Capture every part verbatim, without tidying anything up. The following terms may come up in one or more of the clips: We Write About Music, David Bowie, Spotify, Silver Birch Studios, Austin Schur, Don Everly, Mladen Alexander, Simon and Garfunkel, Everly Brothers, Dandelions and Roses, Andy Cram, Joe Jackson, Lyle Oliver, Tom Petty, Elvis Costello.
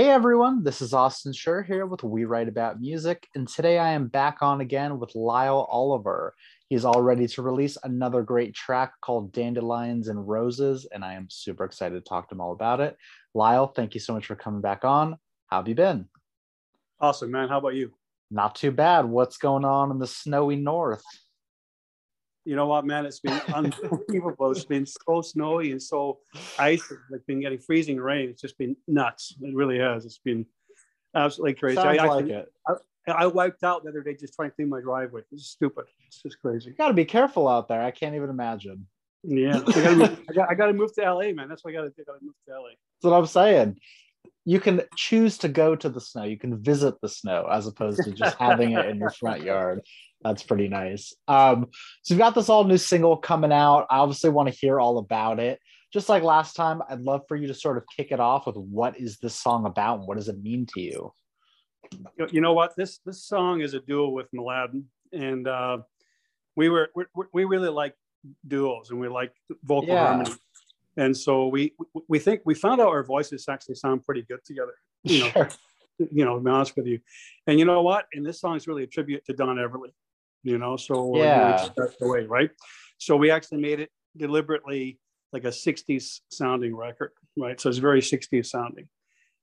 Hey everyone, this is Austin Schur here with We Write About Music, and today I am back on again with Lyle Oliver. He's all ready to release another great track called Dandelions and Roses, and I am super excited to talk to him all about it. Lyle, thank you so much for coming back on. How have you been? Awesome, man. How about you? Not too bad. What's going on in the snowy north? You know what, man? It's been unbelievable. It's been so snowy and so icy. Like, been getting freezing rain. It's just been nuts. It really has. It's been absolutely crazy. Sounds I, like I, it. I, I wiped out the other day just trying to clean my driveway. It's stupid. It's just crazy. You got to be careful out there. I can't even imagine. Yeah. I got I got to move to L A, man. That's what I got to do. I got to move to L A. That's what I'm saying. You can choose to go to the snow. You can visit the snow as opposed to just having it in your front yard. That's pretty nice. Um, so we've got this all new single coming out. I obviously want to hear all about it. Just like last time, I'd love for you to sort of kick it off with, what is this song about and what does it mean to you? You know what? This this song is a duo with Mladen. And uh, we were we, we really like duos and we like vocal yeah. harmony. And so we we think we found out our voices actually sound pretty good together, you know, sure. you know, to be honest with you. And you know what? And this song is really a tribute to Don Everly, you know, so yeah. that's the way, right? So we actually made it deliberately like a sixties sounding record, right? So it's very sixties sounding.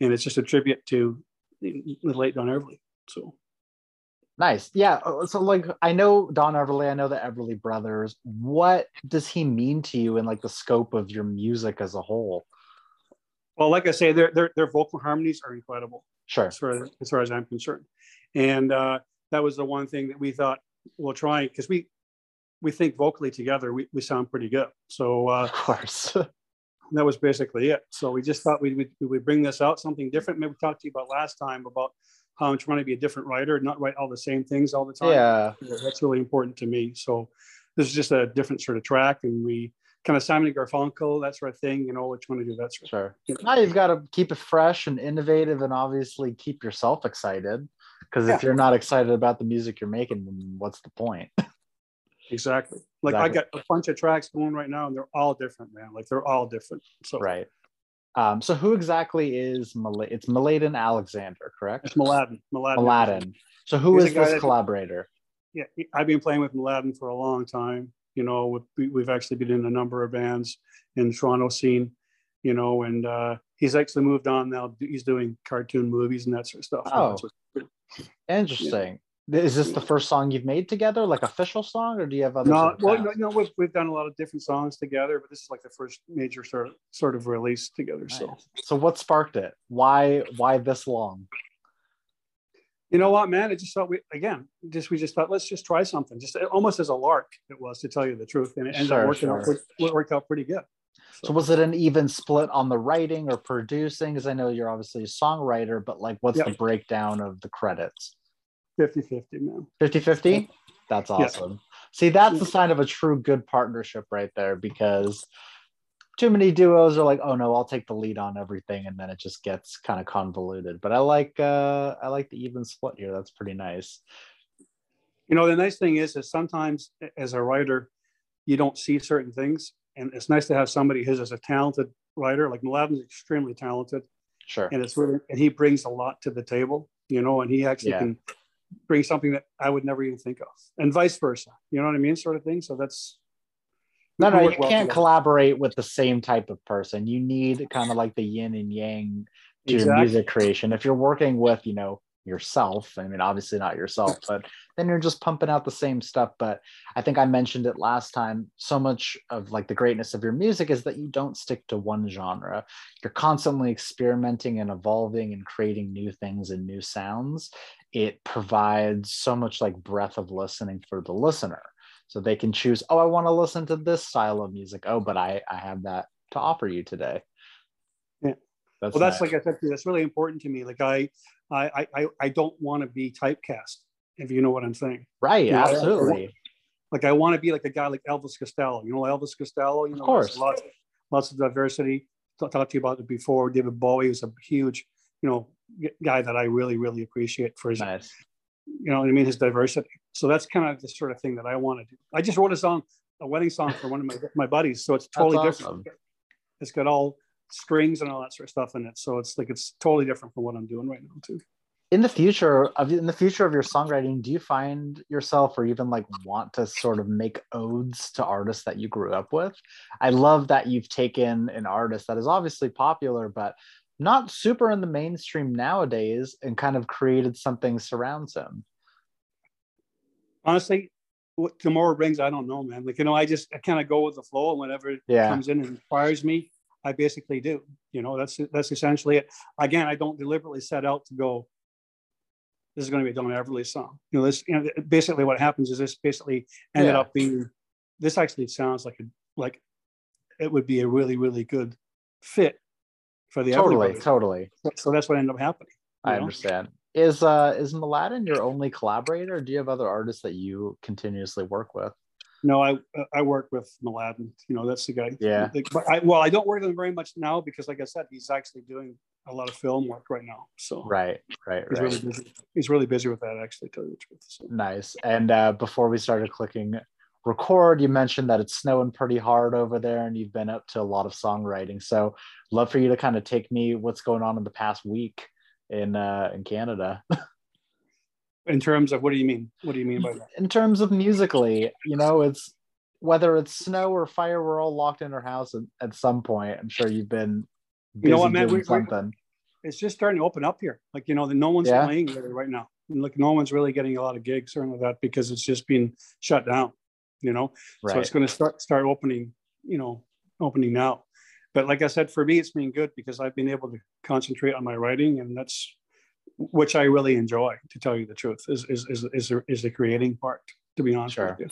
And it's just a tribute to the late Don Everly. So nice. Yeah. So like, I know Don Everly, I know the Everly Brothers. What does he mean to you in like the scope of your music as a whole? Well, like I say, their their, their vocal harmonies are incredible. Sure. As far as, as, far as I'm concerned. And uh, that was the one thing that we thought we'll try, because we we think vocally together, we, we sound pretty good. So uh, of course, that was basically it. So we just thought we would we bring this out, something different. Maybe we talked to you about last time about how I'm trying to be a different writer, not write all the same things all the time. Yeah. That's really important to me. So this is just a different sort of track. And we kind of Simon and Garfunkel, that's our thing, you know, we're trying to do that sort sure. of thing. Now you've got to keep it fresh and innovative and obviously keep yourself excited. Because yeah. if you're not excited about the music you're making, then what's the point? Exactly. Like exactly. I got a bunch of tracks going right now and they're all different, man. Like they're all different. So right. Um, so who exactly is Mladen? It's Mladen Alexander, correct? It's Mladen. Mladen. Mladen. So who He's is this collaborator? Yeah, I've been playing with Mladen for a long time. You know, we've actually been in a number of bands in the Toronto scene. You know, and uh, he's actually moved on now. He's doing cartoon movies and that sort of stuff. Oh, interesting. Yeah. Is this the first song you've made together, like official song, or do you have other? No, well, no, no, we've we've done a lot of different songs together, but this is like the first major sort of, sort of release together. Nice. So, so what sparked it? Why why this long? You know what, man? I just thought we again, just we just thought let's just try something, just almost as a lark. It was, to tell you the truth, and it ended sure, up working sure. out. It worked out pretty good. So was it an even split on the writing or producing? Because I know you're obviously a songwriter, but like, what's yep. the breakdown of the credits? fifty fifty, man. fifty fifty? That's awesome. Yep. See, that's the sign of a true good partnership right there, because too many duos are like, oh no, I'll take the lead on everything. And then it just gets kind of convoluted. But I like, uh, I like the even split here. That's pretty nice. You know, the nice thing is, is sometimes as a writer, you don't see certain things. And it's nice to have somebody who's as a talented writer, like Mladen's extremely talented. Sure. And it's really, and he brings a lot to the table, you know, and he actually yeah. can bring something that I would never even think of, and vice versa. You know what I mean? Sort of thing. So that's. No, no, you well can't together. collaborate with the same type of person. You need kind of like the yin and yang to exactly. your music creation. If you're working with, you know, yourself, I mean, obviously not yourself, but then you're just pumping out the same stuff. But I think I mentioned it last time, so much of like the greatness of your music is that you don't stick to one genre. You're constantly experimenting and evolving and creating new things and new sounds. It provides so much like breadth of listening for the listener, so they can choose, oh, I want to listen to this style of music, oh, but I I have that to offer you today. Yeah. That's well, that's nice. Like I said, that's really important to me. Like I, I, I, I don't want to be typecast, if you know what I'm saying. Right. You know, absolutely. I want, like I want to be like a guy like Elvis Costello. You know, Elvis Costello. You know, of course. Lots, lots of diversity. I talked to you about it before. David Bowie was a huge, you know, guy that I really, really appreciate for his, nice. you know, what I mean, his diversity. So that's kind of the sort of thing that I want to do. I just wrote a song, a wedding song for one of my my buddies. So it's totally awesome. different. It's got all strings and all that sort of stuff in it. So it's like, it's totally different from what I'm doing right now too. In the future of in the future of your songwriting, do you find yourself, or even like want to sort of make odes to artists that you grew up with? I love that you've taken an artist that is obviously popular, but not super in the mainstream nowadays, and kind of created something surrounds him. Honestly, what tomorrow brings, I don't know, man. Like, you know, I just, I kind of go with the flow, and whenever it yeah. comes in and inspires me, I basically do. You know, that's that's essentially it. Again, I don't deliberately set out to go, this is going to be a Don Everly song. You know, this, you know, basically what happens is this basically ended yeah. up being, this actually sounds like a, like it would be a really, really good fit for the totally, Everly. Totally. So, so that's what ended up happening. I know? Understand. Is, uh, is Mladen your only collaborator? Or do you have other artists that you continuously work with? No, I I work with Mladen. You know, that's the guy. Yeah. But I, well, I don't work with him very much now because, like I said, he's actually doing a lot of film work right now. So right, right, he's right. Really busy. He's really busy with that, actually, to tell you the truth. So. Nice. And uh, before we started clicking record, you mentioned that it's snowing pretty hard over there, and you've been up to a lot of songwriting. So, love for you to kind of take me what's going on in the past week in uh, in Canada. In terms of, what do you mean? What do you mean by that? In terms of musically, you know, it's whether it's snow or fire, we're all locked in our house at, at some point. I'm sure you've been busy, you know what, man, doing we, something. It's just starting to open up here. Like, you know, the, no one's yeah. playing really right now. And like, no one's really getting a lot of gigs or anything like that because it's just been shut down, you know? Right. So it's going to start start opening, you know, opening now. But like I said, for me, it's been good because I've been able to concentrate on my writing, and that's, which I really enjoy, to tell you the truth, is is is is, is the creating part, to be honest sure. with you.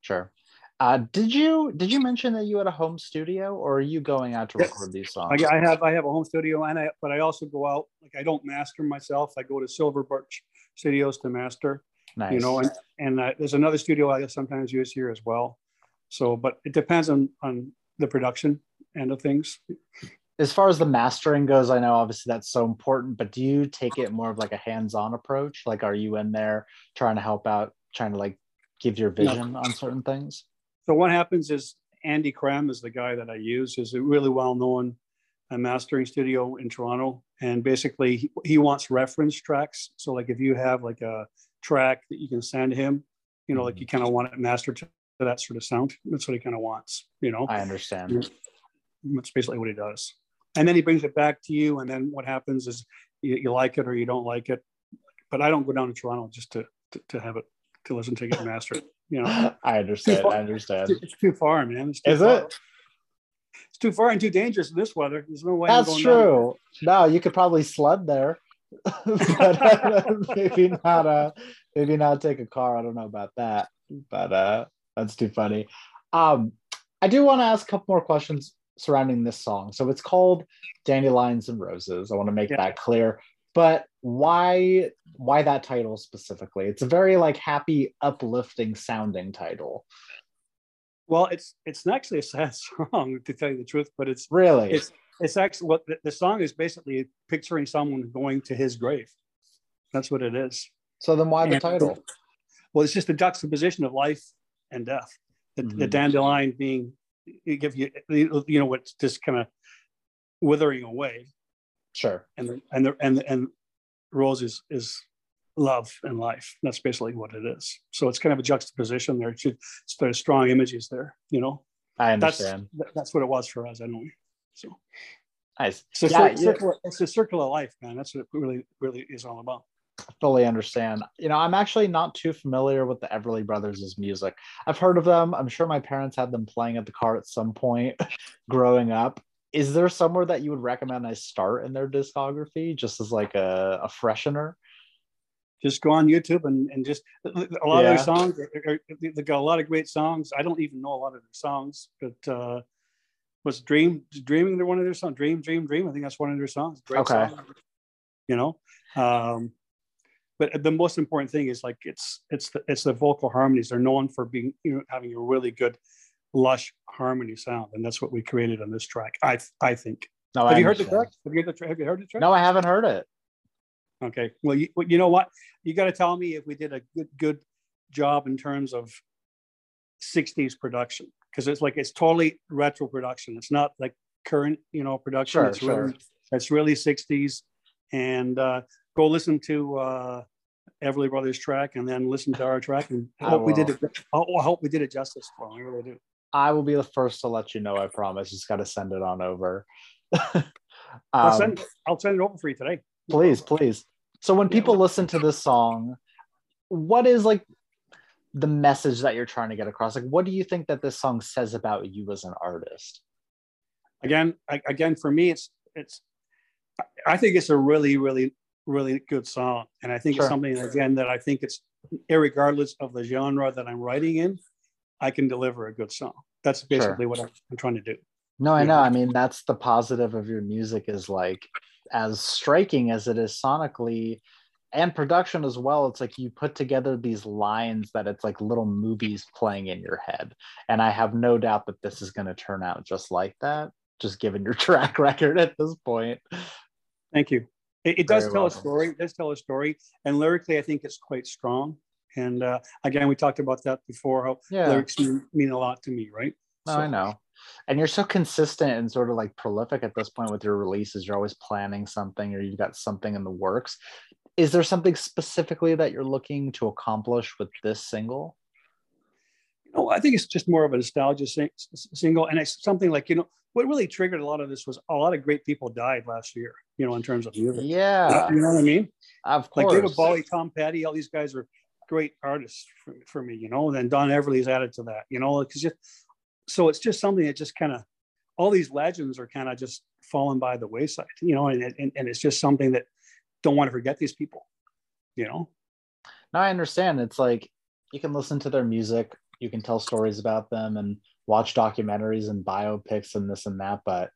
Sure. Uh, did you did you mention that you had a home studio, or are you going out to yes. record these songs? I, I have I have a home studio, and I but I also go out. Like, I don't master myself. I go to Silver Birch Studios to master. Nice. You know, and and uh, there's another studio I sometimes use here as well. So, but it depends on on the production end of things. As far as the mastering goes, I know obviously that's so important, but do you take it more of like a hands-on approach? Like, are you in there trying to help out, trying to like give your vision no. on certain things? So what happens is Andy Cram is the guy that I use. He's a really well-known mastering studio in Toronto. And basically he, he wants reference tracks. So like if you have like a track that you can send him, you know, mm-hmm. like you kind of want it mastered to that sort of sound. That's what he kind of wants, you know? I understand. That's basically what he does. And then he brings it back to you. And then what happens is you, you like it or you don't like it. But I don't go down to Toronto just to to, to have it, to listen to it, master it. You know, I understand. I understand. It's, it's too far, man. It's too is far. it? It's too far and too dangerous in this weather. There's no way. That's I'm going true. Down. No, you could probably sled there, but uh, maybe not. Uh, maybe not take a car. I don't know about that. But uh, that's too funny. Um, I do want to ask a couple more questions surrounding this song. So it's called Dandelions and Roses. I want to make yeah. that clear. But why why that title specifically? It's a very like happy, uplifting sounding title. Well, it's it's actually a sad song, to tell you the truth, but it's really it's it's actually what the, the song is basically picturing someone going to his grave. That's what it is. So then why and, the title? Well, it's just the juxtaposition of life and death. The, mm-hmm. the dandelion being You give you, you know, what's just kind of withering away, sure. And the, and the, and and roses is, is love and life. That's basically what it is. So it's kind of a juxtaposition there. It's just, there's strong images there. You know, I understand. That's, that's what it was for us, anyway. So, nice. So yeah, it's, a circle, yeah. it's a circle of life, man. That's what it really, really is all about. I fully understand. You know, I'm actually not too familiar with the Everly Brothers' music. I've heard of them. I'm sure my parents had them playing at the car at some point growing up. Is there somewhere that you would recommend I start in their discography just as like a, a freshener? Just go on YouTube and, and just a lot yeah. of their songs. Are, are, they've got a lot of great songs. I don't even know a lot of their songs, but uh, was Dream, Dreaming, they're one of their songs. Dream, Dream, Dream. I think that's one of their songs. Great okay. song, you know? Um, But the most important thing is like it's it's the, it's the vocal harmonies. They're known for being, you know, having a really good, lush harmony sound, and that's what we created on this track. I I think. No, have I you understand. heard the track? Have you heard the, have you heard the track? No, I haven't heard it. Okay. Well, you you know what? You got to tell me if we did a good good job in terms of sixties production, because it's like it's totally retro production. It's not like current, you know, production. Sure, it's sure. Really, that's really sixties. And uh, go listen to uh, Everly Brothers track, and then listen to our track. And I hope we did it. I hope we did it justice for them. I really do. I will be the first to let you know. I promise. Just got to send it on over. um, I'll send. I'll send it over for you today. Please, please. So when people yeah. listen to this song, what is like the message that you're trying to get across? Like, what do you think that this song says about you as an artist? Again, I, again, for me, it's it's. I think it's a really, really, really good song, and I think sure. it's something again that I think it's, irregardless of the genre that I'm writing in, I can deliver a good song. That's basically sure. what I'm trying to do. No, I know. I mean, that's the positive of your music, is like, as striking as it is sonically and production as well, it's like you put together these lines that it's like little movies playing in your head. And I have no doubt that this is going to turn out just like that, just given your track record at this point. Thank you. It, it does tell welcome. a story. It does tell a story. And lyrically, I think it's quite strong. And uh, again, we talked about that before, how yeah. lyrics mean, mean a lot to me, right? No, so. I know. And you're so consistent and sort of like prolific at this point with your releases. You're always planning something, or you've got something in the works. Is there something specifically that you're looking to accomplish with this single? You know, I think it's just more of a nostalgia sing- single. And it's something like, you know, what really triggered a lot of this was a lot of great people died last year, you know, in terms of music. Yeah. You know what I mean? Of course. Like David Bowie, Tom Petty, all these guys are great artists for, for me, you know, and then Don Everly's added to that, you know, because just, so it's just something that just kind of, all these legends are kind of just falling by the wayside, you know, and, and, and it's just something that don't want to forget these people, you know? Now I understand. It's like, you can listen to their music, you can tell stories about them, and watch documentaries and biopics and this and that, but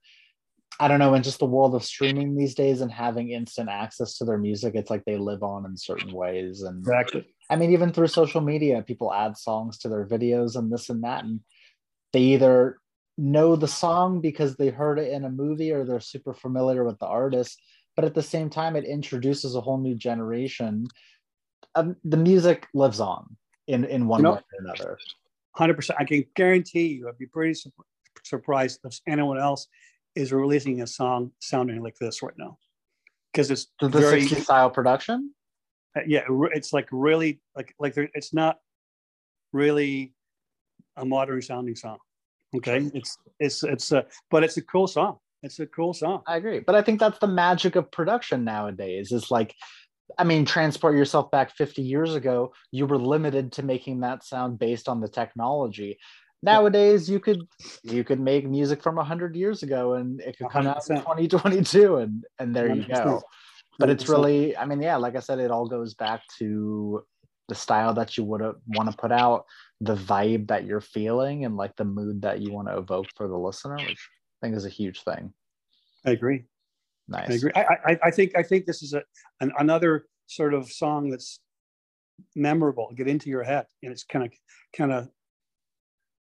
I don't know, in just the world of streaming these days and having instant access to their music, it's like they live on in certain ways. And exactly. I mean, even through social media, people add songs to their videos and this and that, and they either know the song because they heard it in a movie, or they're super familiar with the artist, but at the same time, it introduces a whole new generation. Um, the music lives on in, in one you know, way or another. one hundred percent. I can guarantee you, I'd be pretty su- surprised if anyone else is releasing a song sounding like this right now. Because it's the sixties style production? Uh, yeah, it's like really, like, like there, it's not really a modern sounding song. Okay? It's, it's, it's, uh, but it's a cool song. It's a cool song. I agree. But I think that's the magic of production nowadays. It's like, I mean, transport yourself back fifty years ago, you were limited to making that sound based on the technology. Nowadays, you could you could make music from one hundred years ago, and it could come one hundred percent out in twenty twenty-two, and, and there you go. But it's really, I mean, yeah, like I said, it all goes back to the style that you would want to put out, the vibe that you're feeling, and like the mood that you want to evoke for the listener, which I think is a huge thing. I agree. Nice. I agree. I, I, I think I think this is a an, another sort of song that's memorable. Get into your head, and it's kind of kind of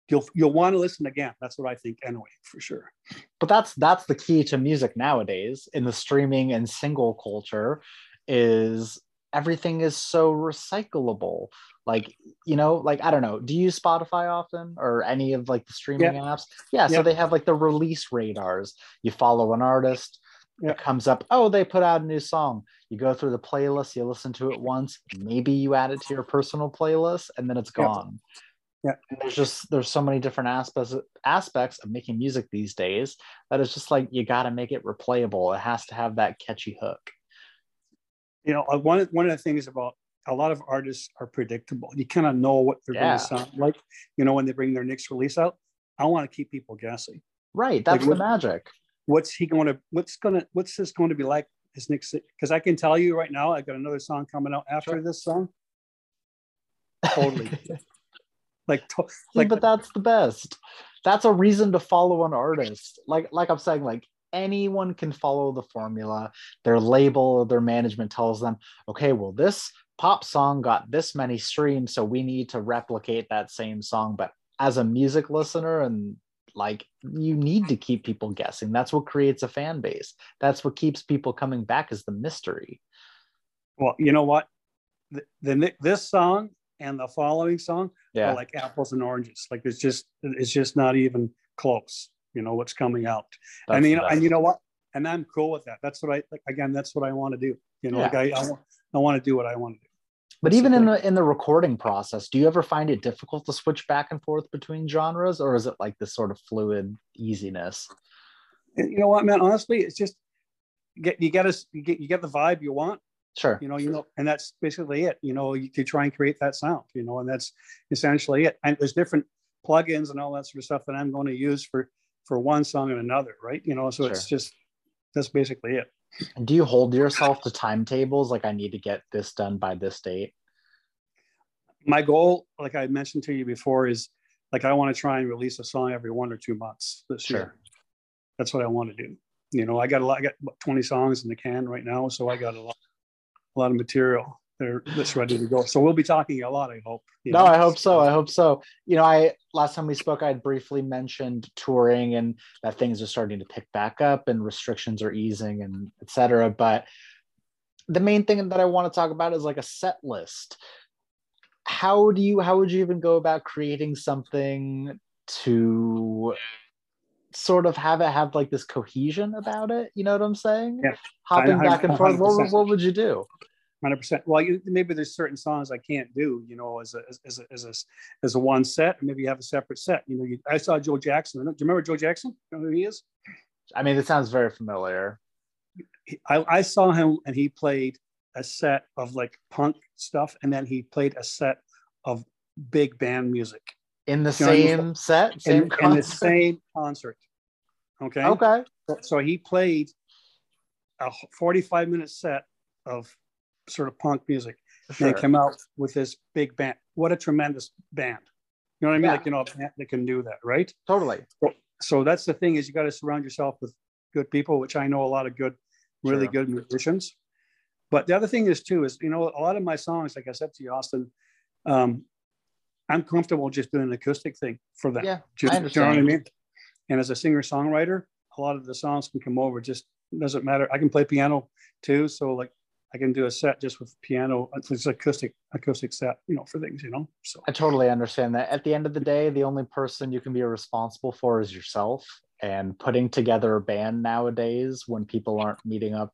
you'll you'll want to listen again. That's what I think, anyway, for sure. But that's that's the key to music nowadays in the streaming and single culture, is everything is so recyclable. Like, you know, like, I don't know. Do you use Spotify often, or any of like the streaming yeah. apps? Yeah, yeah. So they have like the release radars. You follow an artist. It yep. comes up, oh, they put out a new song. You go through the playlist, you listen to it once, maybe you add it to your personal playlist, and then it's gone. Yeah. Yep. There's just, there's so many different aspects, aspects of making music these days that it's just like, you got to make it replayable. It has to have that catchy hook. You know, one, one of the things about a lot of artists are predictable. You kind of know what they're yeah. going to sound like, you know, when they bring their next release out. I want to keep people guessing. Right. That's like, the what, magic. What's he going to, what's going to, what's this going to be like his next, because I can tell you right now, I've got another song coming out after sure. this song. Totally. like, to, like, See, but that's the best. That's a reason to follow an artist. Like, like I'm saying, like anyone can follow the formula, their label, their management tells them, okay, well, this pop song got this many streams, so we need to replicate that same song. But as a music listener, and like, you need to keep people guessing. That's what creates a fan base. That's what keeps people coming back, is the mystery. Well, you know what? The, the this song and the following song yeah. are like apples and oranges. Like it's just, it's just not even close. you know, what's coming out. That's and, you know, nice. And you know what? And I'm cool with that. That's what I, like, again, that's what I want to do. You know, yeah. like I, I, I want to do what I want to do. But even in the, in the recording process, do you ever find it difficult to switch back and forth between genres, or is it like this sort of fluid easiness? You know what, man, honestly, it's just, get, you get us, you get, you get the vibe you want. Sure. You know, you know, and that's basically it. You know, you, you try and create that sound, you know, and that's essentially it. And there's different plugins and all that sort of stuff that I'm going to use for, for one song and another, right? You know, so sure. it's just, that's basically it. And do you hold yourself to timetables? Like, I need to get this done by this date. My goal, like I mentioned to you before, is like, I want to try and release a song every one or two months this sure. year. That's what I want to do. You know, I got a lot, I got twenty songs in the can right now. So I got a lot, a lot of material there that's ready to go. So we'll be talking a lot, I hope. You no, know? I hope so. I hope so. You know, I, last time we spoke, I had briefly mentioned touring and that things are starting to pick back up and restrictions are easing and et cetera. But the main thing that I want to talk about is like a set list. How do you, how would you even go about creating something to sort of have it have like this cohesion about it? You know what I'm saying? Yeah. Hopping back and forth. What, what would you do? one hundred percent. Well, you, maybe there's certain songs I can't do, you know, as a as a as a, as a one set. Maybe you have a separate set. You know, you, I saw Joe Jackson. Do you remember Joe Jackson? You know who he is? I mean, it sounds very familiar. I, I saw him, and he played a set of like punk stuff, and then he played a set of big band music in the you same know, I mean? set, same in, in the same concert. Okay. Okay. So he played a forty-five minute set of sort of punk music. Sure. And they came out with this big band. What a tremendous band! You know what I mean? Yeah. Like, you know, a band that can do that, right? Totally. So, so that's the thing, is you got to surround yourself with good people, which I know a lot of good, really sure. good musicians. But the other thing is too is, you know, a lot of my songs, like I said to you, Austin, um, I'm comfortable just doing an acoustic thing for them. Yeah, just, I understand. You know what I mean? And as a singer songwriter, a lot of the songs can come over. Just doesn't matter. I can play piano too, so like, I can do a set just with piano, it's acoustic, acoustic set, you know, for things, you know. So I totally understand that. At the end of the day, the only person you can be responsible for is yourself. And putting together a band nowadays, when people aren't meeting up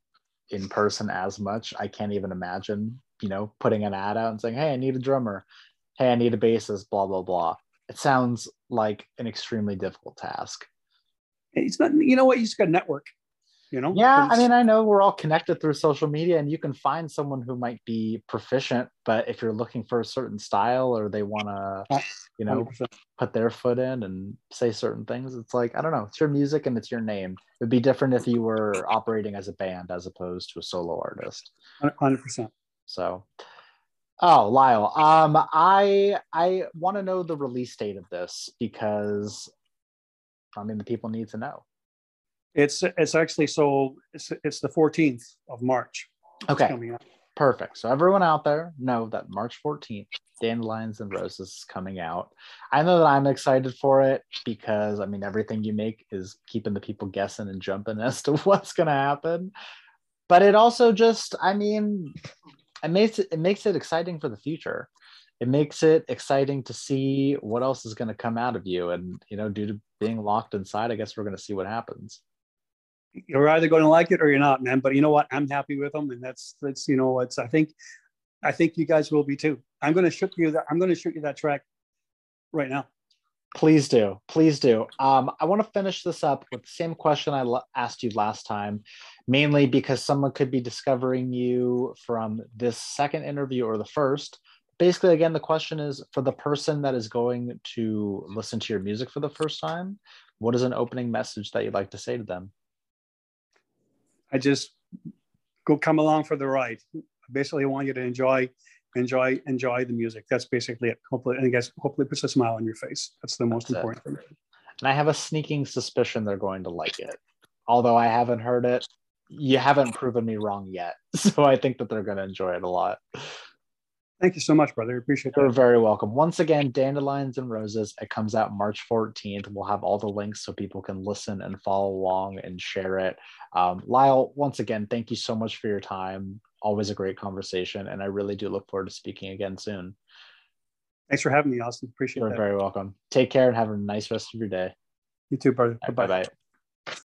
in person as much, I can't even imagine, you know, putting an ad out and saying, "Hey, I need a drummer. Hey, I need a bassist. Blah blah blah." It sounds like an extremely difficult task. It's not. You know what? You just got to network. You know, yeah, I mean, I know we're all connected through social media, and you can find someone who might be proficient, but if you're looking for a certain style, or they want to, you know, one hundred percent put their foot in and say certain things, it's like, I don't know, it's your music and it's your name. It'd be different if you were operating as a band as opposed to a solo artist. one hundred percent. So, oh, Lyle, um, I I want to know the release date of this, because, I mean, the people need to know. It's it's actually so it's it's the fourteenth of March. Okay, perfect. So everyone out there know that March fourteenth, Dandelions and Roses is coming out. I know that I'm excited for it, because I mean, everything you make is keeping the people guessing and jumping as to what's going to happen. But it also just, I mean, it makes it, it makes it exciting for the future. It makes it exciting to see what else is going to come out of you, and you know, due to being locked inside, I guess we're going to see what happens. You're either going to like it or you're not, man. But you know what? I'm happy with them, and that's that's you know, it's I think, I think you guys will be too. I'm going to shoot you that. I'm going to shoot you that track right now. Please do, please do. Um, I want to finish this up with the same question I l- asked you last time, mainly because someone could be discovering you from this second interview or the first. Basically, again, the question is, for the person that is going to listen to your music for the first time, what is an opening message that you'd like to say to them? I just go come along for the ride. I basically want you to enjoy, enjoy, enjoy the music. That's basically it. Hopefully, and I guess hopefully it puts a smile on your face. That's the most That's important it. thing. And I have a sneaking suspicion they're going to like it. Although I haven't heard it, you haven't proven me wrong yet. So I think that they're going to enjoy it a lot. Thank you so much, brother. Appreciate it. You're very welcome. Once again, Dandelions and Roses. It comes out March fourteenth. We'll have all the links so people can listen and follow along and share it. Um, Lyle, once again, thank you so much for your time. Always a great conversation. And I really do look forward to speaking again soon. Thanks for having me, Austin. Appreciate it. You're that. very welcome. Take care and have a nice rest of your day. You too, brother. Bye-bye. Bye-bye.